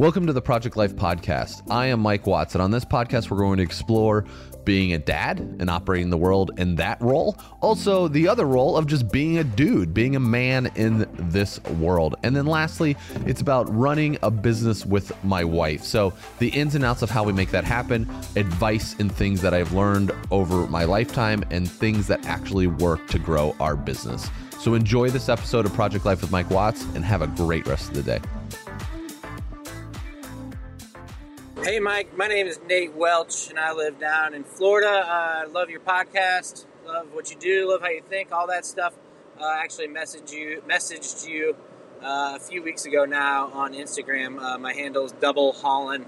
Welcome to the Project Life podcast. I am Mike Watts, and on this podcast, we're going to explore being a dad and operating the world in that role. Also, the other role of just being a dude, being a man in this world. And then lastly, it's about running a business with my wife. So the ins and outs of how we make that happen, advice and things that I've learned over my lifetime, and things that actually work to grow our business. So enjoy this episode of Project Life with Mike Watts and have a great rest of the day. Hey, Mike, my name is Nate Welch, and I live down in Florida. I love your podcast, love what you do, love how you think, all that stuff. I actually messaged you a few weeks ago now on Instagram. My handle is Double Holland.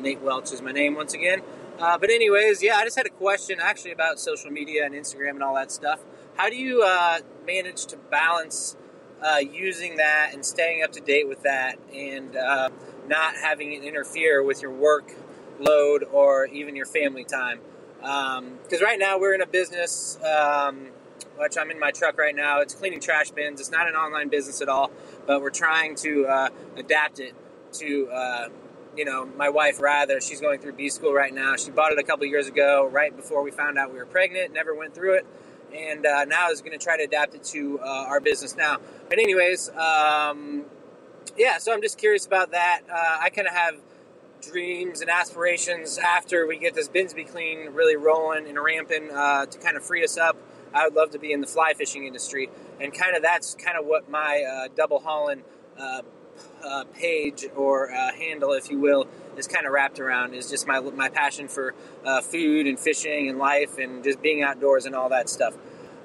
Nate Welch is my name once again. But anyways, yeah, I just had a question actually about social media and Instagram and all that stuff. How do you manage to balance using that and staying up to date with that and not having it interfere with your work load or even your family time? Because right now we're in a business, which I'm in my truck right now. It's cleaning trash bins. It's not an online business at all, but we're trying to adapt it to, my wife, rather. She's going through B-school right now. She bought it a couple years ago, right before we found out we were pregnant, never went through it. And now is going to try to adapt it to our business now. But anyways, so I'm just curious about that. I kind of have dreams and aspirations after we get this Binsby Clean really rolling and ramping to kind of free us up. I would love to be in the fly fishing industry. And kind of that's kind of what my Double Holland page or handle, if you will, is kind of wrapped around, is just my passion for food and fishing and life and just being outdoors and all that stuff.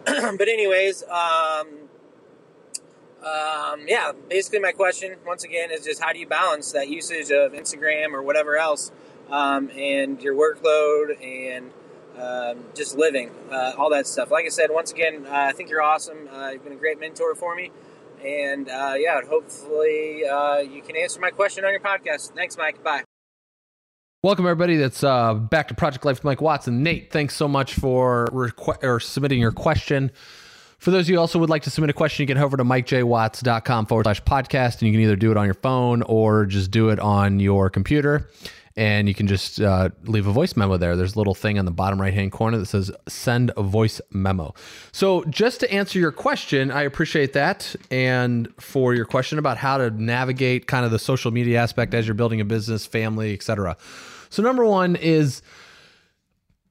But anyways, basically my question, once again, is just how do you balance that usage of Instagram or whatever else and your workload and just living, all that stuff. Like I said, once again, I think you're awesome. You've been a great mentor for me. And hopefully you can answer my question on your podcast. Thanks, Mike. Bye. Welcome, everybody. That's back to Project Life with Mike Watts. And Nate, thanks so much for submitting your question. For those of you who also would like to submit a question, you can head over to MikeJWatts.com /podcast, and you can either do it on your phone or just do it on your computer. And you can just leave a voice memo there. There's a little thing on the bottom right-hand corner that says send a voice memo. So just to answer your question, I appreciate that. And for your question about how to navigate kind of the social media aspect as you're building a business, family, et cetera. So number one is,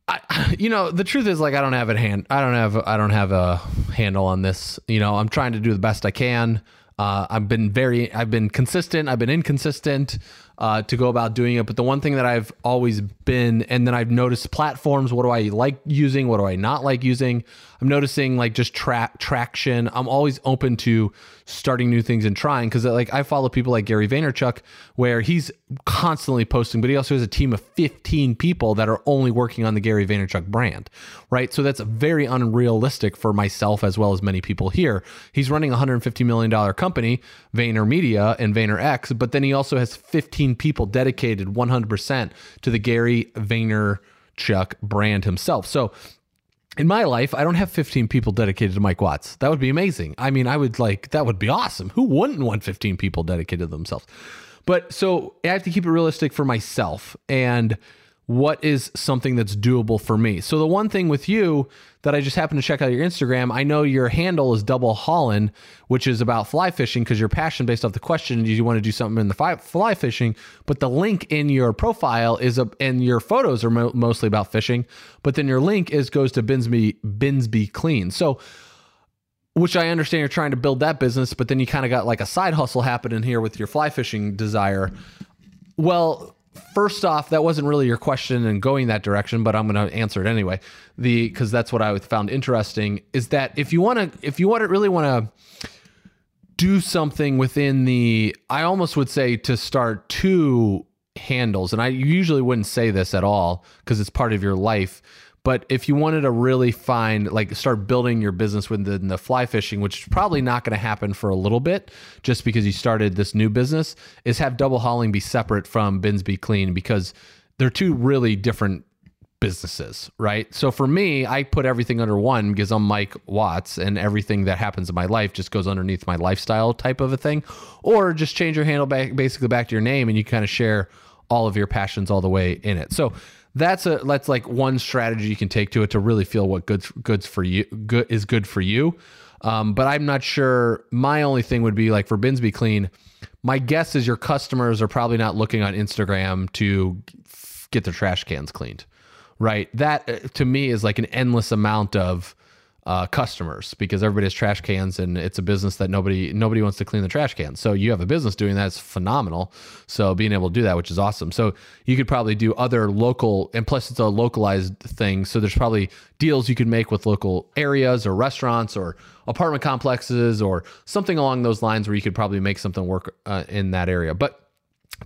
the truth is, like, I don't have a handle on this. You know, I'm trying to do the best I can. I've been consistent. I've been inconsistent to go about doing it. But the one thing that I've always been, and then I've noticed platforms. What do I like using? What do I not like using? I'm noticing like just traction. I'm always open to starting new things and trying, because like I follow people like Gary Vaynerchuk, where he's constantly posting, but he also has a team of 15 people that are only working on the Gary Vaynerchuk brand, right? So that's very unrealistic for myself as well as many people here. He's running a $150 million company, Vayner Media and VaynerX, but then he also has 15 people dedicated 100% to the Gary Vaynerchuk brand himself. So in my life, I don't have 15 people dedicated to Mike Watts. That would be amazing. I mean, that would be awesome. Who wouldn't want 15 people dedicated to themselves? But so I have to keep it realistic for myself. And what is something that's doable for me? So the one thing with you that I just happened to check out your Instagram, I know your handle is Double Holland, which is about fly fishing because your passion based off the question, you want to do something in the fly fishing, but the link in your profile is, and your photos are mostly about fishing, but then your link goes to Binsby Clean. So, which I understand you're trying to build that business, but then you kind of got like a side hustle happening here with your fly fishing desire. Well, first off, that wasn't really your question and going that direction, but I'm going to answer it anyway. Because that's what I found interesting is that if you really want to do something within I almost would say to start two handles, and I usually wouldn't say this at all because it's part of your life. But if you wanted to really start building your business within the fly fishing, which is probably not going to happen for a little bit just because you started this new business, is have Double Hauling be separate from Binsby Clean, because they're two really different businesses, right? So for me, I put everything under one because I'm Mike Watts and everything that happens in my life just goes underneath my lifestyle type of a thing. Or just change your handle back, basically back to your name, and you kind of share all of your passions all the way in it. So that's like one strategy you can take to it to really feel what is good for you. But I'm not sure. My only thing would be like for Binsby Clean, my guess is your customers are probably not looking on Instagram to get their trash cans cleaned, right? That to me is like an endless amount of customers because everybody has trash cans and it's a business that nobody wants to clean the trash cans. So you have a business doing that is phenomenal. So being able to do that, which is awesome. So you could probably do other local, and plus it's a localized thing. So there's probably deals you could make with local areas or restaurants or apartment complexes or something along those lines where you could probably make something work in that area. But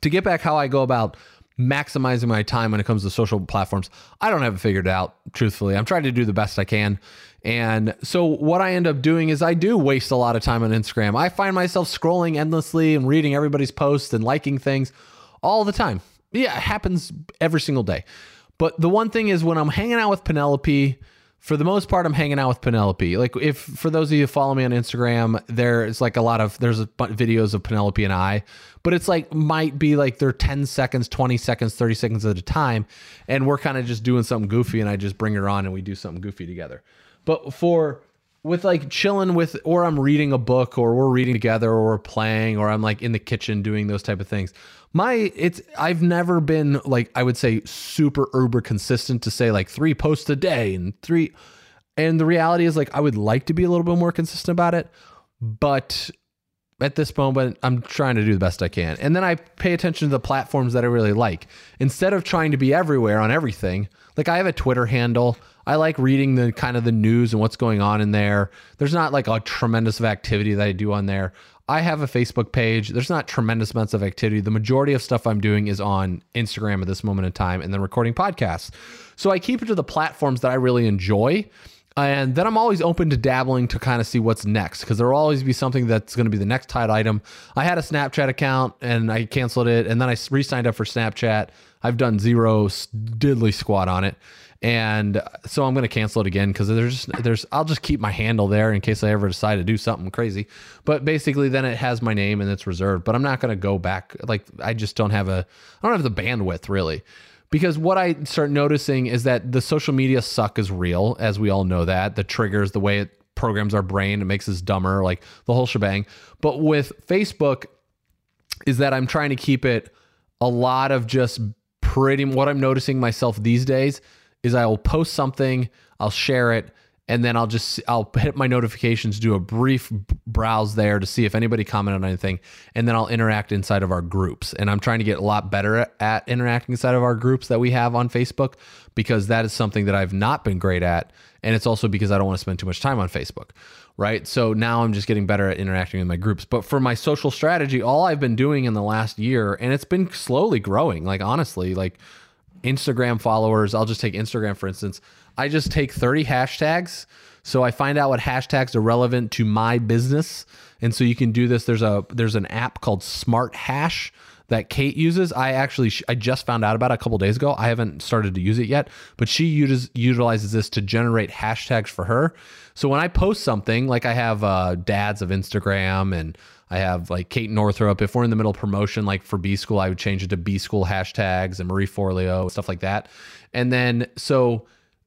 to get back how I go about maximizing my time when it comes to social platforms, I don't have it figured out, truthfully. I'm trying to do the best I can. And so what I end up doing is I do waste a lot of time on Instagram. I find myself scrolling endlessly and reading everybody's posts and liking things all the time. Yeah, it happens every single day. But the one thing is when I'm hanging out with Penelope, for the most part, I'm hanging out with Penelope. Like if, for those of you who follow me on Instagram, there's videos of Penelope and I, but it's like, might be like they're 10 seconds, 20 seconds, 30 seconds at a time. And we're kind of just doing something goofy and I just bring her on and we do something goofy together. But with like chilling with, or I'm reading a book or we're reading together or we're playing, or I'm like in the kitchen doing those type of things. I've never been like, I would say super uber consistent to say like 3 posts a day and 3. And the reality is like, I would like to be a little bit more consistent about it, but at this moment I'm trying to do the best I can. And then I pay attention to the platforms that I really like instead of trying to be everywhere on everything. Like I have a Twitter handle. I like reading the kind of the news and what's going on in there. There's not like a tremendous of activity that I do on there. I have a Facebook page. There's not tremendous amounts of activity. The majority of stuff I'm doing is on Instagram at this moment in time and then recording podcasts. So I keep it to the platforms that I really enjoy. And then I'm always open to dabbling to kind of see what's next because there will always be something that's going to be the next hot item. I had a Snapchat account and I canceled it. And then I re-signed up for Snapchat. I've done zero diddly squat on it. And so I'm going to cancel it again because I'll just keep my handle there in case I ever decide to do something crazy. But basically then it has my name and it's reserved, but I'm not going to go back. Like I just don't have the bandwidth really. Because what I start noticing is that the social media suck is real, as we all know that. The triggers, the way it programs our brain, it makes us dumber, like the whole shebang. But with Facebook is that I'm trying to keep it a lot of just what I'm noticing myself these days is I will post something, I'll share it, and then I'll hit my notifications, do a brief browse there to see if anybody commented on anything, and then I'll interact inside of our groups. And I'm trying to get a lot better at interacting inside of our groups that we have on Facebook because that is something that I've not been great at. And it's also because I don't want to spend too much time on Facebook, right? So now I'm just getting better at interacting with my groups. But for my social strategy, all I've been doing in the last year, and it's been slowly growing, like honestly, like Instagram followers, I'll just take Instagram for instance. I just take 30 hashtags. So I find out what hashtags are relevant to my business. And so you can do this. There's an app called SmartHash that Kate uses. I just found out about it a couple days ago. I haven't started to use it yet, but she utilizes this to generate hashtags for her. So when I post something, like I have dads of Instagram and I have like Kate Northrup. If we're in the middle of promotion, like for b-school, I would change it to b-school hashtags and Marie Forleo and stuff like that. And then so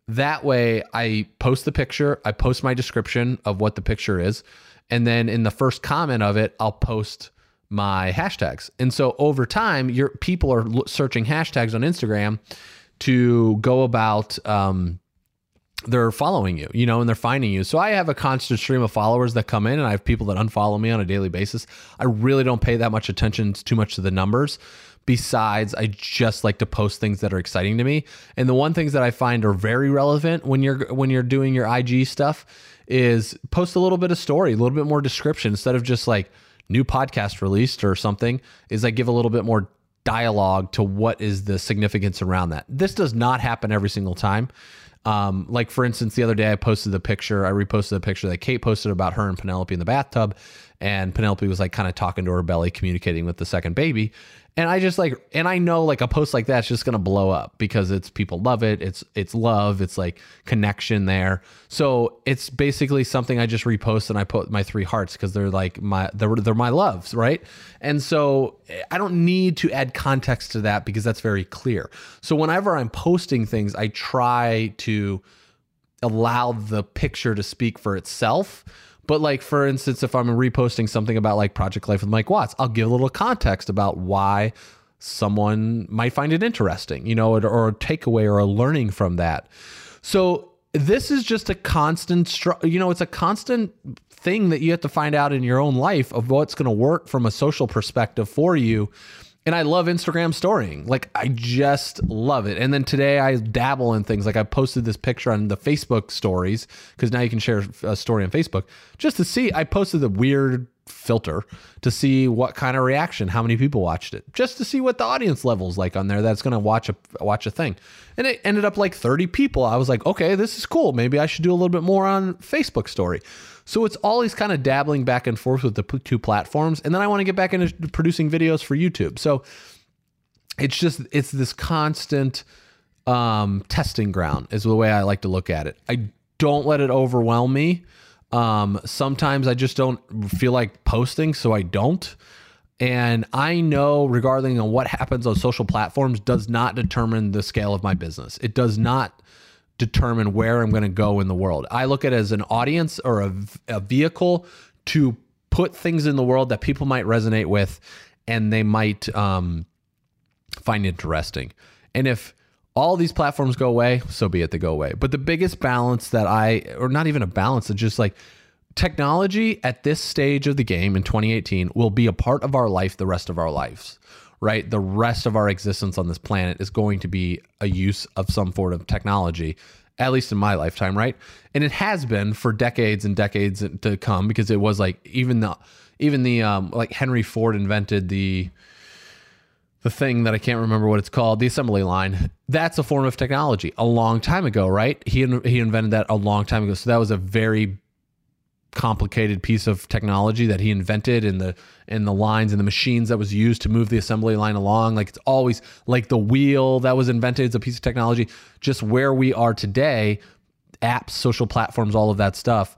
that way I post the picture, I post my description of what the picture is. And then in the first comment of it, I'll post my hashtags. And so over time, your people are searching hashtags on Instagram to go about, they're following you, you know, and they're finding you. So I have a constant stream of followers that come in and I have people that unfollow me on a daily basis. I really don't pay that much attention too much to the numbers. Besides, I just like to post things that are exciting to me. And the one things that I find are very relevant when you're doing your IG stuff is post a little bit of story, a little bit more description instead of just like new podcast released or something is I give a little bit more dialogue to what is the significance around that. This does not happen every single time. Like for instance, the other day I reposted the picture that Kate posted about her and Penelope in the bathtub. and Penelope was like kind of talking to her belly, communicating with the second baby. And I just like, and I know like a post like that's just going to blow up because it's, people love it. It's love. It's like connection there. So it's basically something I just repost and I put my three hearts because they're like my, they're my loves. Right. And so I don't need to add context to that because that's very clear. So whenever I'm posting things, I try to allow the picture to speak for itself. But like, for instance, if I'm reposting something about like Project Life with Mike Watts, I'll give a little context about why someone might find it interesting, you know, or a takeaway or a learning from that. So this is just a constant, you know, it's a constant thing that you have to find out in your own life of what's going to work from a social perspective for you. And I love Instagram storying. Like, I just love it. And then today I dabble in things. Like, I posted this picture on the Facebook stories because now you can share a story on Facebook just to see. I posted the weird filter to see what kind of reaction, how many people watched it, just to see what the audience level's like on there that's going to watch a thing. And it ended up like 30 people. I was like, okay, this is cool. Maybe I should do a little bit more on Facebook story. So it's always kind of dabbling back and forth with the two platforms. And then I want to get back into producing videos for YouTube. So it's just, it's this constant testing ground is the way I like to look at it. I don't let it overwhelm me. Sometimes I just don't feel like posting, so I don't. And I know regarding on what happens on social platforms does not determine the scale of my business. It does not determine where I'm going to go in the world. I look at it as an audience or a vehicle to put things in the world that people might resonate with and they might find interesting. And if all these platforms go away, so be it, they go away. But the biggest balance that or not even a balance, it's just like technology at this stage of the game in 2018 will be a part of our life the rest of our lives, right? The rest of our existence on this planet is going to be a use of some form of technology, at least in my lifetime, right? And it has been for decades and decades to come because it was like even the like Henry Ford invented the thing that I can't remember what it's called, the assembly line. That's a form of technology a long time ago, right? He invented that a long time ago. So that was a very complicated piece of technology that he invented, and the lines and the machines that was used to move the assembly line along. Like, it's always like the wheel that was invented as a piece of technology. Just where we are today, apps, social platforms, all of that stuff,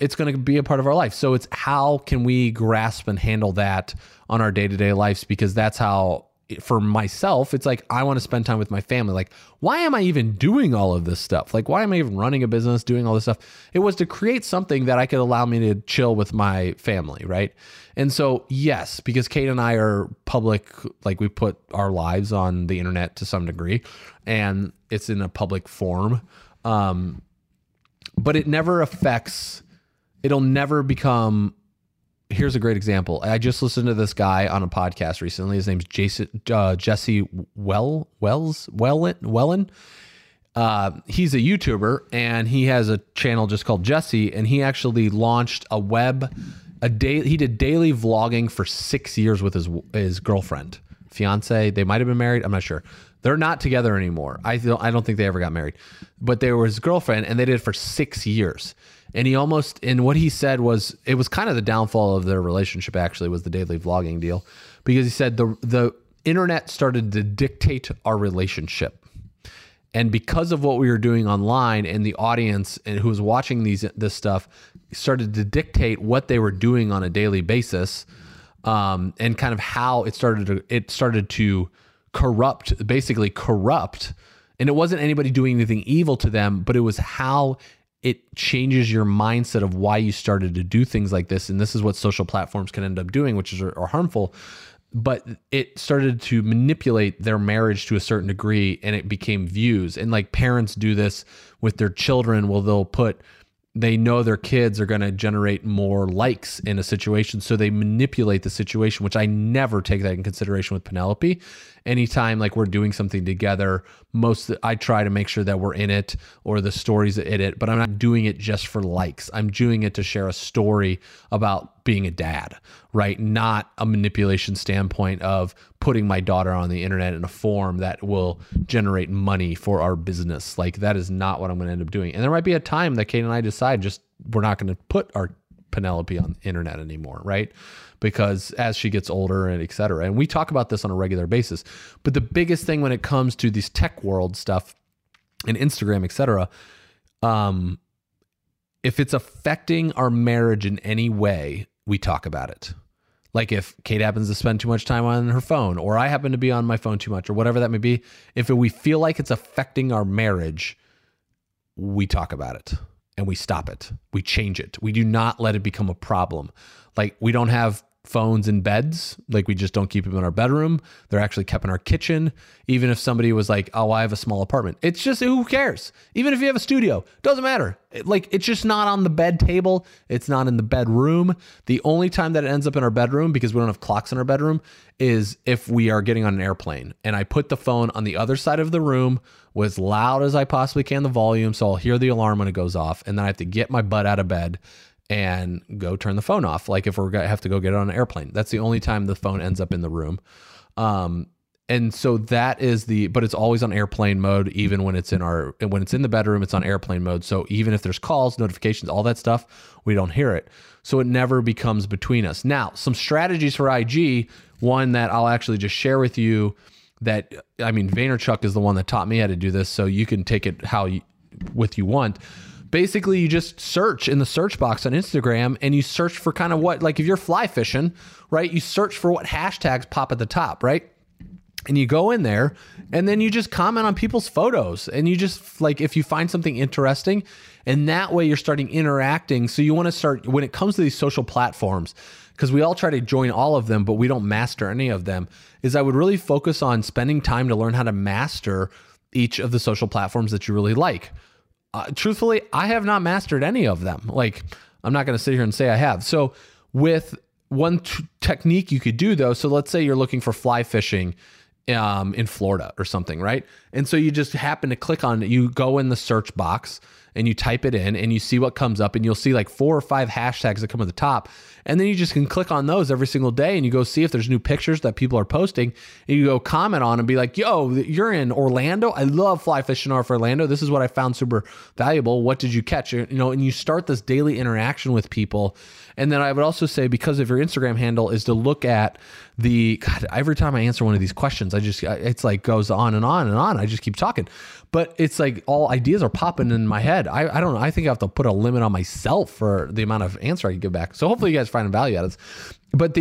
it's going to be a part of our life. So it's how can we grasp and handle that on our day-to-day lives? Because that's how, for myself, it's like, I want to spend time with my family. Like, why am I even doing all of this stuff? Like, why am I even running a business, doing all this stuff? It was to create something that I could allow me to chill with my family, right? And so, yes, because Kate and I are public, like we put our lives on the internet to some degree, and it's in a public form. But it never affects, it'll never become, here's a great example. I just listened to this guy on a podcast recently. His name's Jesse Wellen. He's a YouTuber and he has a channel just called Jesse, and he actually launched he did daily vlogging for 6 years with his girlfriend, fiance. They might've been married, I'm not sure. They're not together anymore. I don't think they ever got married, but they were his girlfriend, and they did it for 6 years. And what he said was, it was kind of the downfall of their relationship, actually, was the daily vlogging deal, because he said the internet started to dictate our relationship. And because of what we were doing online, and the audience and who was watching this stuff started to dictate what they were doing on a daily basis, and kind of how it started to corrupt. And it wasn't anybody doing anything evil to them, but it was how it changes your mindset of why you started to do things like this. And this is what social platforms can end up doing, which are harmful, but it started to manipulate their marriage to a certain degree, and it became views. And like, parents do this with their children. Well, they know their kids are going to generate more likes in a situation, so they manipulate the situation, which I never take that in consideration with Penelope. Anytime like we're doing something together, I try to make sure that we're in it or the story's in it, but I'm not doing it just for likes. I'm doing it to share a story about being a dad, right? Not a manipulation standpoint of putting my daughter on the internet in a form that will generate money for our business. Like, that is not what I'm going to end up doing. And there might be a time that Kate and I decide we're not going to put our Penelope on the internet anymore, right? Because as she gets older and et cetera, and we talk about this on a regular basis, but the biggest thing when it comes to these tech world stuff and Instagram, et cetera, if it's affecting our marriage in any way, we talk about it. Like if Kate happens to spend too much time on her phone, or I happen to be on my phone too much, or whatever that may be, if we feel like it's affecting our marriage, we talk about it and we stop it. We change it. We do not let it become a problem. Like we don't have phones in beds. Like we just don't keep them in our bedroom. They're actually kept in our kitchen. Even if somebody was like, oh, I have a small apartment. It's just, who cares? Even if you have a studio, doesn't matter. Like it's just not on the bed table. It's not in the bedroom. The only time that it ends up in our bedroom, because we don't have clocks in our bedroom, is if we are getting on an airplane and I put the phone on the other side of the room with as loud as I possibly can, the volume. So I'll hear the alarm when it goes off, and then I have to get my butt out of bed and go turn the phone off. Like if we're going to have to go get it on an airplane, that's the only time the phone ends up in the room. And so that is but it's always on airplane mode. Even when it's when it's in the bedroom, it's on airplane mode. So even if there's calls, notifications, all that stuff, we don't hear it. So it never becomes between us. Now, some strategies for IG, one that I'll actually just share with you that, I mean, Vaynerchuk is the one that taught me how to do this. So you can take it with you want. Basically, you just search in the search box on Instagram, and you search for kind of what, like if you're fly fishing, right, you search for what hashtags pop at the top, right? And you go in there, and then you just comment on people's photos, and you just, like, if you find something interesting, and that way you're starting interacting. So you want to start, when it comes to these social platforms, because we all try to join all of them, but we don't master any of them, is I would really focus on spending time to learn how to master each of the social platforms that you really like. Truthfully, I have not mastered any of them. Like, I'm not going to sit here and say I have. So with one technique you could do though, so let's say you're looking for fly fishing in Florida or something, right? And so you just happen to click on it. You go in the search box and you type it in and you see what comes up, and you'll see like 4 or 5 hashtags that come at the top. And then you just can click on those every single day, and you go see if there's new pictures that people are posting, and you go comment on and be like, yo, you're in Orlando. I love fly fishing off Orlando. This is what I found super valuable. What did you catch? You know, and you start this daily interaction with people. And then I would also say, because of your Instagram handle, is to look at God, every time I answer one of these questions, it's like goes on and on and on. I just keep talking, but it's like all ideas are popping in my head. I don't know. I think I have to put a limit on myself for the amount of answer I can give back. So hopefully you guys find value out of this. But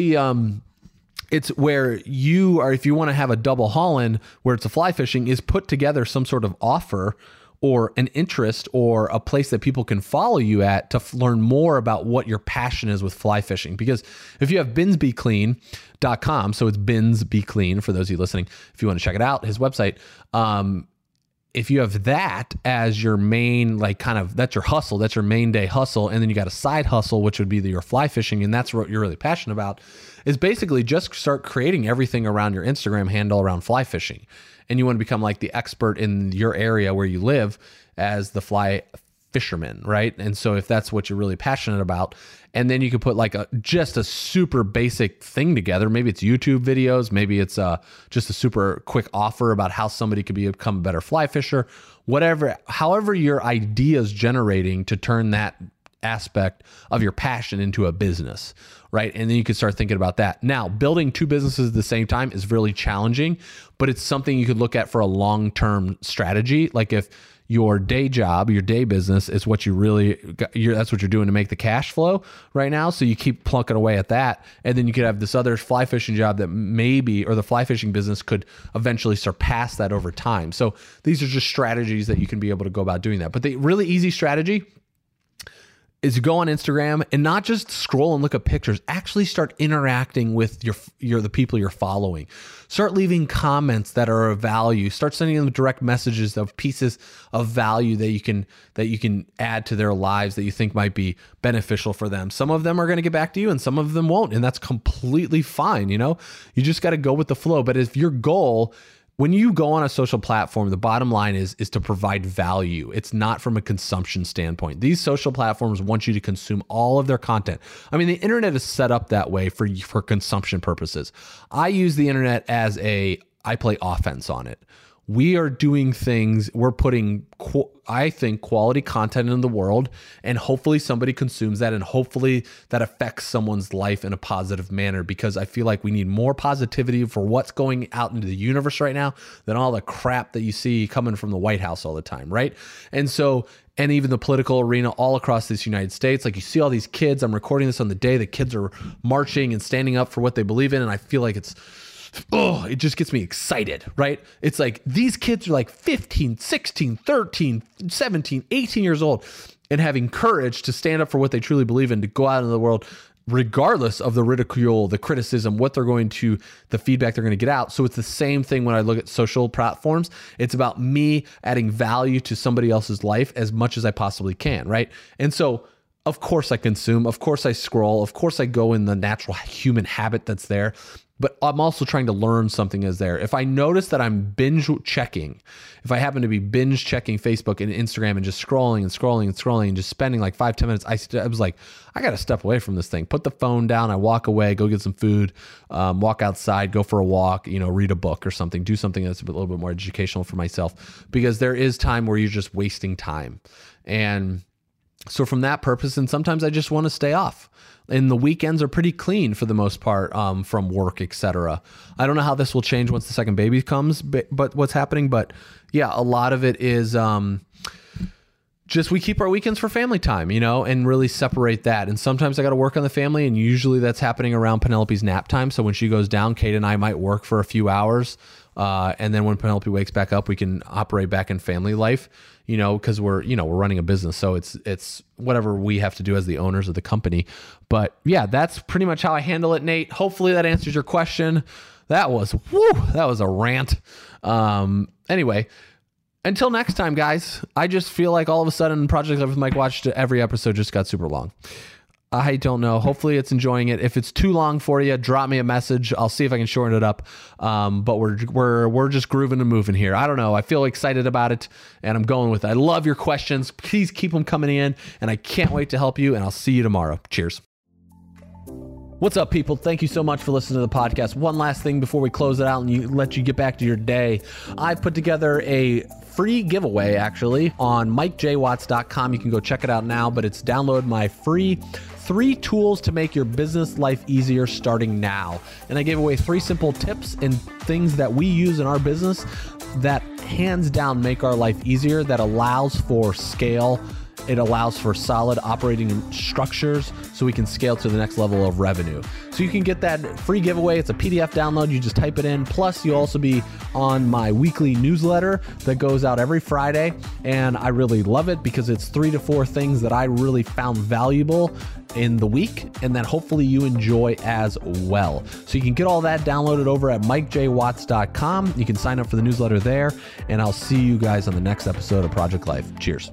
it's where you are, if you want to have a double haul-in where it's a fly fishing, is put together some sort of offer or an interest or a place that people can follow you at to learn more about what your passion is with fly fishing. Because if you have binsbyclean.com, so it's Binsby Clean for those of you listening, if you want to check it out, his website, if you have that as your main, like kind of, that's your hustle, that's your main day hustle. And then you got a side hustle, which would be your fly fishing. And that's what you're really passionate about, is basically just start creating everything around your Instagram handle around fly fishing. And you want to become like the expert in your area where you live as the fly fisherman, right? And so if that's what you're really passionate about, and then you can put like just a super basic thing together. Maybe it's YouTube videos. Maybe it's just a super quick offer about how somebody could become a better fly fisher, whatever, however your idea is generating to turn that aspect of your passion into a business, right? And then you can start thinking about that. Now, building 2 businesses at the same time is really challenging, but it's something you could look at for a long-term strategy. Like if your day job, your day business is what you really, that's what you're doing to make the cash flow right now. So you keep plunking away at that. And then you could have this other fly fishing job that maybe, or the fly fishing business could eventually surpass that over time. So these are just strategies that you can be able to go about doing that. But the really easy strategy is you go on Instagram and not just scroll and look at pictures, actually start interacting with the people you're following. Start leaving comments that are of value. Start sending them direct messages of pieces of value that you can add to their lives that you think might be beneficial for them. Some of them are going to get back to you and some of them won't. And that's completely fine. You know, you just got to go with the flow. But if your goal, when you go on a social platform, the bottom line is to provide value. It's not from a consumption standpoint. These social platforms want you to consume all of their content. I mean, the internet is set up that way for consumption purposes. I use the internet I play offense on it. We are doing things, we're putting, I think, quality content in the world, and hopefully somebody consumes that, and hopefully that affects someone's life in a positive manner, because I feel like we need more positivity for what's going out into the universe right now than all the crap that you see coming from the White House all the time, right? And so, and even the political arena all across this United States, like you see all these kids, I'm recording this on the day the kids are marching and standing up for what they believe in, and I feel like it's, oh, it just gets me excited, right? It's like these kids are like 15, 16, 13, 17, 18 years old and having courage to stand up for what they truly believe in, to go out into the world regardless of the ridicule, the criticism, what they're going to, the feedback they're going to get out. So it's the same thing when I look at social platforms. It's about me adding value to somebody else's life as much as I possibly can, right? And so of course I consume, of course I scroll, of course I go in the natural human habit that's there. But I'm also trying to learn something is there. If I notice that I'm binge checking, if I happen to be binge checking Facebook and Instagram and just scrolling and scrolling and scrolling and just spending like 5-10 minutes, I was like, I got to step away from this thing. Put the phone down. I walk away, go get some food, walk outside, go for a walk, you know, read a book or something, do something that's a little bit more educational for myself, because there is time where you're just wasting time. And so from that purpose, and sometimes I just want to stay off. And the weekends are pretty clean for the most part from work, etc. I don't know how this will change once the second baby comes, but what's happening. But yeah, a lot of it is just we keep our weekends for family time, you know, and really separate that. And sometimes I got to work on the family, and usually that's happening around Penelope's nap time. So when she goes down, Kate and I might work for a few hours. And then when Penelope wakes back up, we can operate back in family life, you know, because we're running a business. So it's whatever we have to do as the owners of the company. But yeah, that's pretty much how I handle it, Nate. Hopefully that answers your question. That was a rant. Anyway, until next time, guys, I just feel like all of a sudden Project Life with Mike Watts to every episode just got super long. I don't know. Hopefully it's enjoying it. If it's too long for you, drop me a message. I'll see if I can shorten it up. But we're just grooving and moving here. I don't know. I feel excited about it, and I'm going with it. I love your questions. Please keep them coming in, and I can't wait to help you, and I'll see you tomorrow. Cheers. What's up, people? Thank you so much for listening to the podcast. One last thing before we close it out and let you get back to your day. I've put together a free giveaway, actually, on MikeJWatts.com. You can go check it out now, but it's download my free 3 tools to make your business life easier starting now. And I gave away 3 simple tips and things that we use in our business that hands down make our life easier, that allows for scale. It allows for solid operating structures so we can scale to the next level of revenue. So you can get that free giveaway. It's a PDF download. You just type it in. Plus, you'll also be on my weekly newsletter that goes out every Friday. And I really love it because it's 3 to 4 things that I really found valuable in the week and that hopefully you enjoy as well. So you can get all that downloaded over at MikeJWatts.com. You can sign up for the newsletter there, and I'll see you guys on the next episode of Project Life. Cheers.